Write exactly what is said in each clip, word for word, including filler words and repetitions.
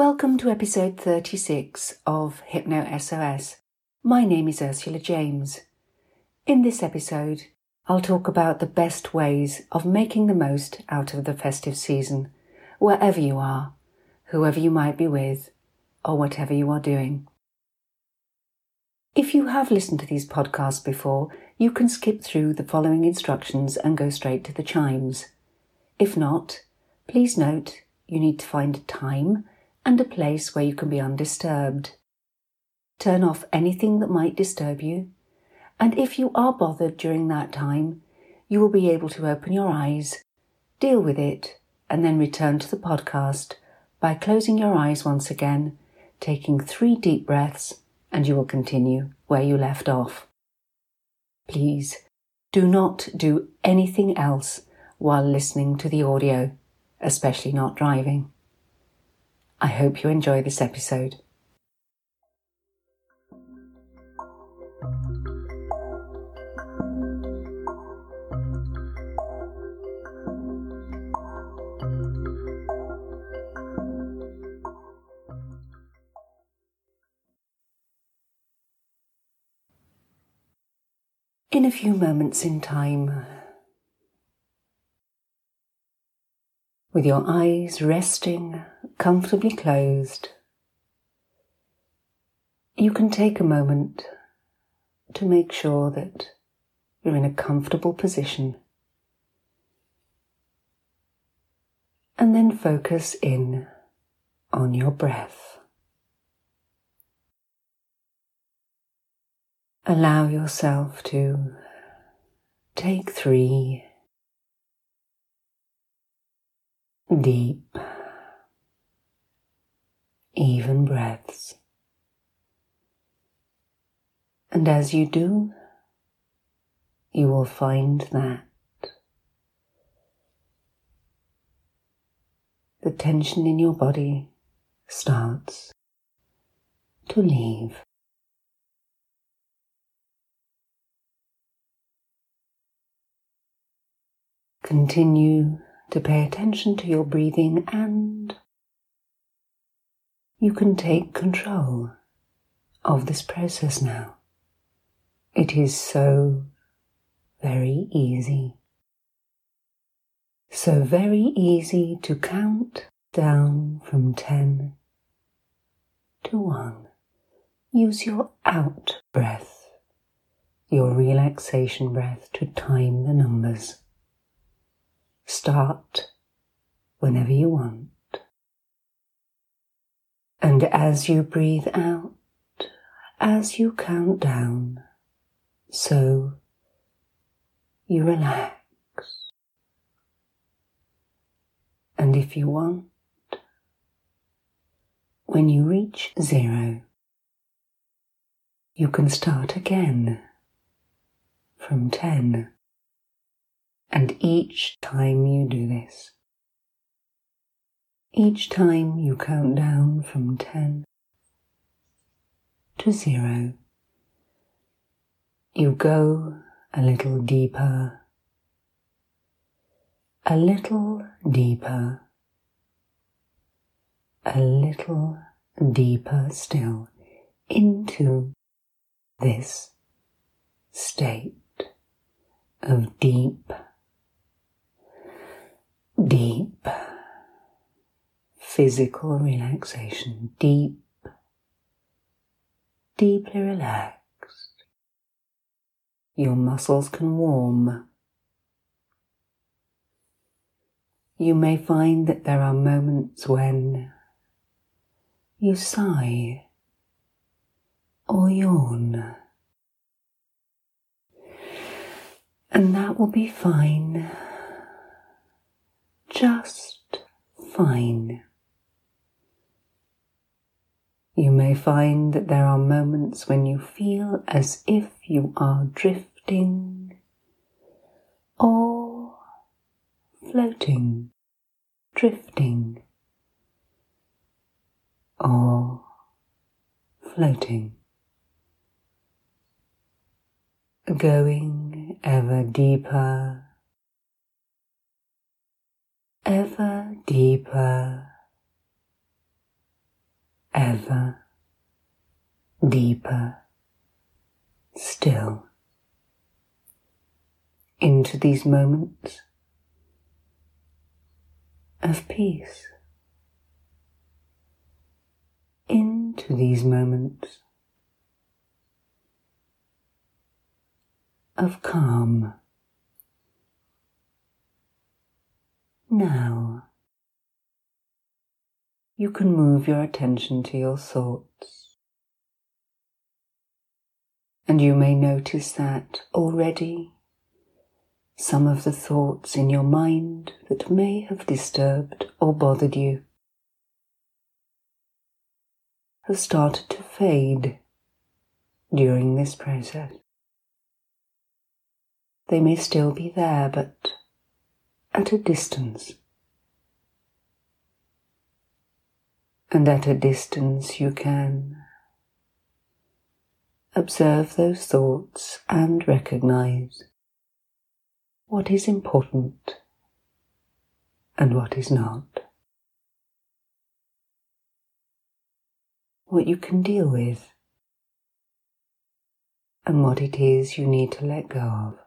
Welcome to episode thirty-six of Hypno S O S. My name is Ursula James. In this episode, I'll talk about the best ways of making the most out of the festive season, wherever you are, whoever you might be with, or whatever you are doing. If you have listened to these podcasts before, you can skip through the following instructions and go straight to the chimes. If not, please note you need to find a time and a place where you can be undisturbed. Turn off anything that might disturb you, and if you are bothered during that time, you will be able to open your eyes, deal with it, and then return to the podcast by closing your eyes once again, taking three deep breaths, and you will continue where you left off. Please, do not do anything else while listening to the audio, especially not driving. I hope you enjoy this episode. In a few moments in time, with your eyes resting comfortably closed, you can take a moment to make sure that you're in a comfortable position, and then focus in on your breath. Allow yourself to take three deep, even breaths. And as you do, you will find that the tension in your body starts to leave. Continue to pay attention to your breathing, and you can take control of this process now. It is so very easy. So very easy to count down from ten to one. Use your out breath, your relaxation breath, to time the numbers. Start whenever you want. And as you breathe out, as you count down, so you relax. And if you want, when you reach zero, you can start again from ten. And each time you do this, each time you count down from ten to zero, you go a little deeper, a little deeper, a little deeper still into this state of deep, deep physical relaxation, deep, deeply relaxed. Your muscles can warm. You may find that there are moments when you sigh or yawn, and that will be fine. Just fine. You may find that there are moments when you feel as if you are drifting or floating, drifting or floating, going ever deeper, ever deeper, ever deeper still into these moments of peace, into these moments of calm. Now you can move your attention to your thoughts, and you may notice that already some of the thoughts in your mind that may have disturbed or bothered you have started to fade during this process. They may still be there, but at a distance. And at a distance you can observe those thoughts and recognize what is important and what is not, what you can deal with and what it is you need to let go of.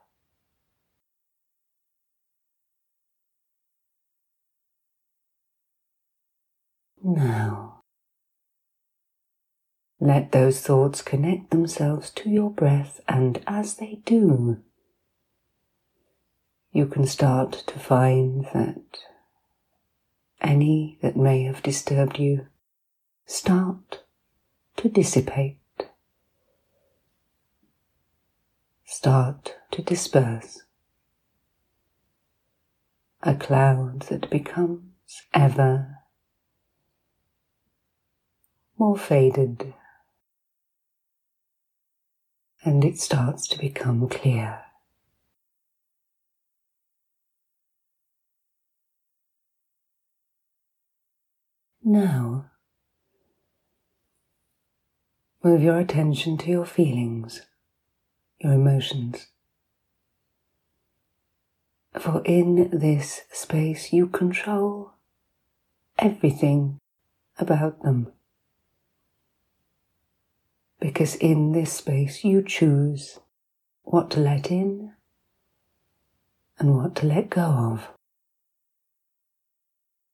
Now, let those thoughts connect themselves to your breath, and as they do, you can start to find that any that may have disturbed you start to dissipate, start to disperse, a cloud that becomes ever more faded, and it starts to become clear. Now, move your attention to your feelings, your emotions. For in this space you control everything about them. Because in this space you choose what to let in and what to let go of.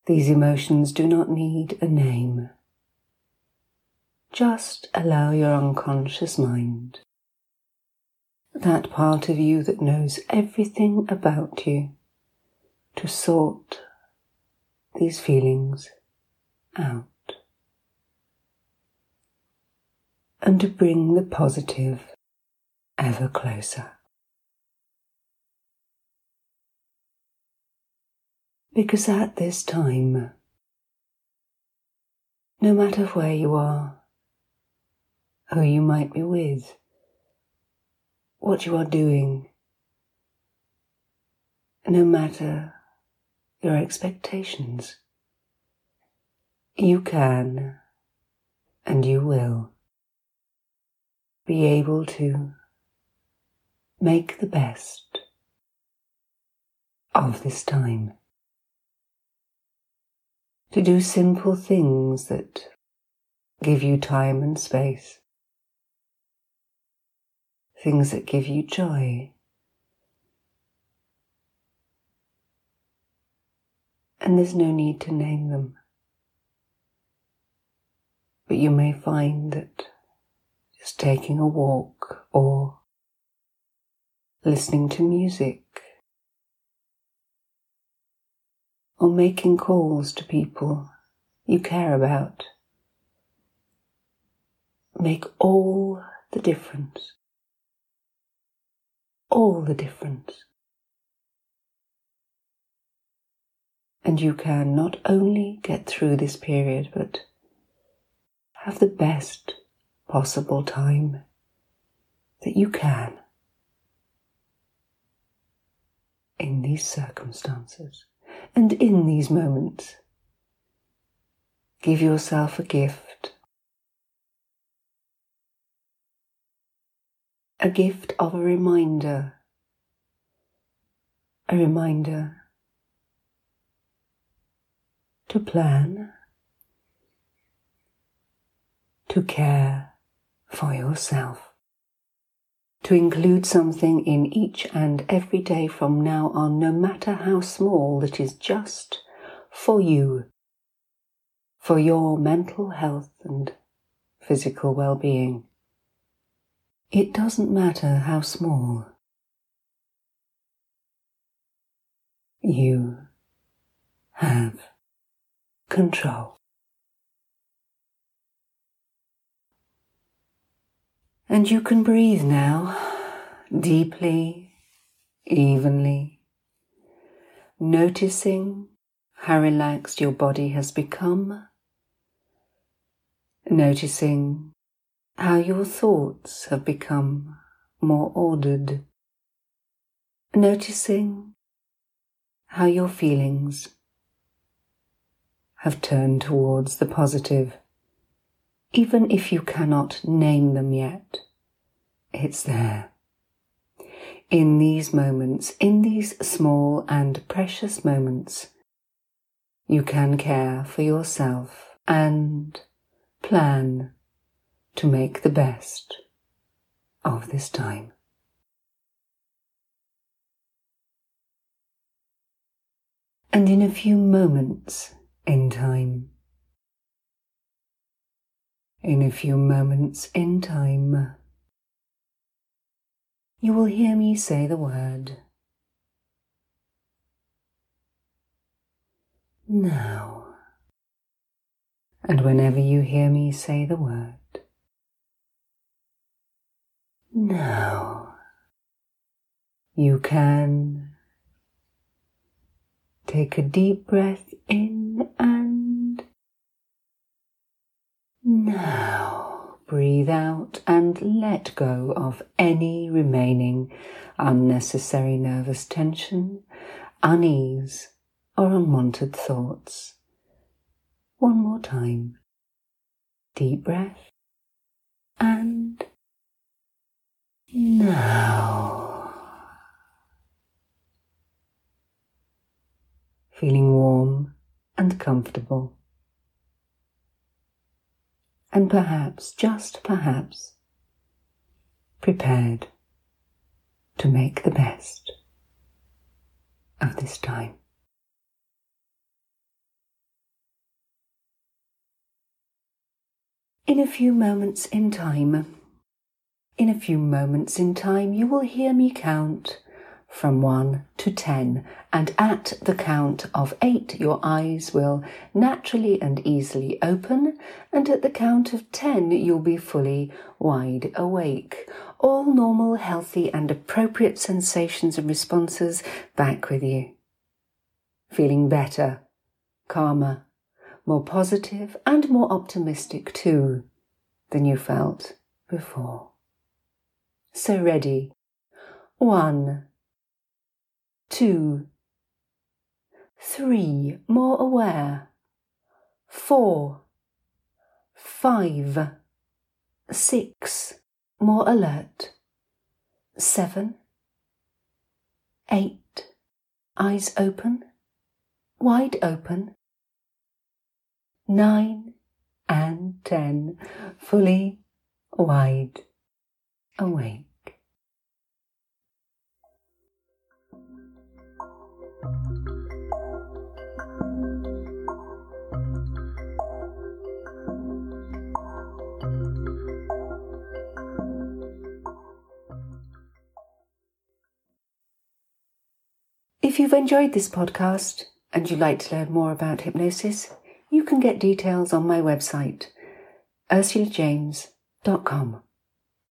These emotions do not need a name. Just allow your unconscious mind, that part of you that knows everything about you, to sort these feelings out and to bring the positive ever closer. Because at this time, no matter where you are, who you might be with, what you are doing, no matter your expectations, you can and you will be able to make the best of this time. To do simple things that give you time and space, things that give you joy, and there's no need to name them, but you may find that just taking a walk or listening to music or making calls to people you care about make all the difference, all the difference. And you can not only get through this period, but have the best possible time that you can in these circumstances. And in these moments, give yourself a gift, a gift of a reminder, a reminder to plan, to care for yourself, to include something in each and every day from now on, no matter how small, that is just for you, for your mental health and physical well-being. It doesn't matter how small. You have control. And you can breathe now, deeply, evenly, noticing how relaxed your body has become, noticing how your thoughts have become more ordered, noticing how your feelings have turned towards the positive. Even if you cannot name them yet, it's there. In these moments, in these small and precious moments, you can care for yourself and plan to make the best of this time. And in a few moments in time, in a few moments in time, you will hear me say the word now. And whenever you hear me say the word now, you can take a deep breath in and now breathe out and let go of any remaining unnecessary nervous tension, unease, or unwanted thoughts. One more time. Deep breath and now. Feeling warm and comfortable. And perhaps, just perhaps, prepared to make the best of this time. In a few moments in time, in a few moments in time, you will hear me count from one to ten, and at the count of eight, your eyes will naturally and easily open, and at the count of ten, you'll be fully wide awake. All normal, healthy, and appropriate sensations and responses back with you. Feeling better, calmer, more positive, and more optimistic too than you felt before. So ready. One, two, three, more aware. Four, five, six, more alert. Seven, eight, eyes open, wide open. Nine and ten, fully wide awake. If you've enjoyed this podcast and you'd like to learn more about hypnosis, you can get details on my website, Ursula James dot com.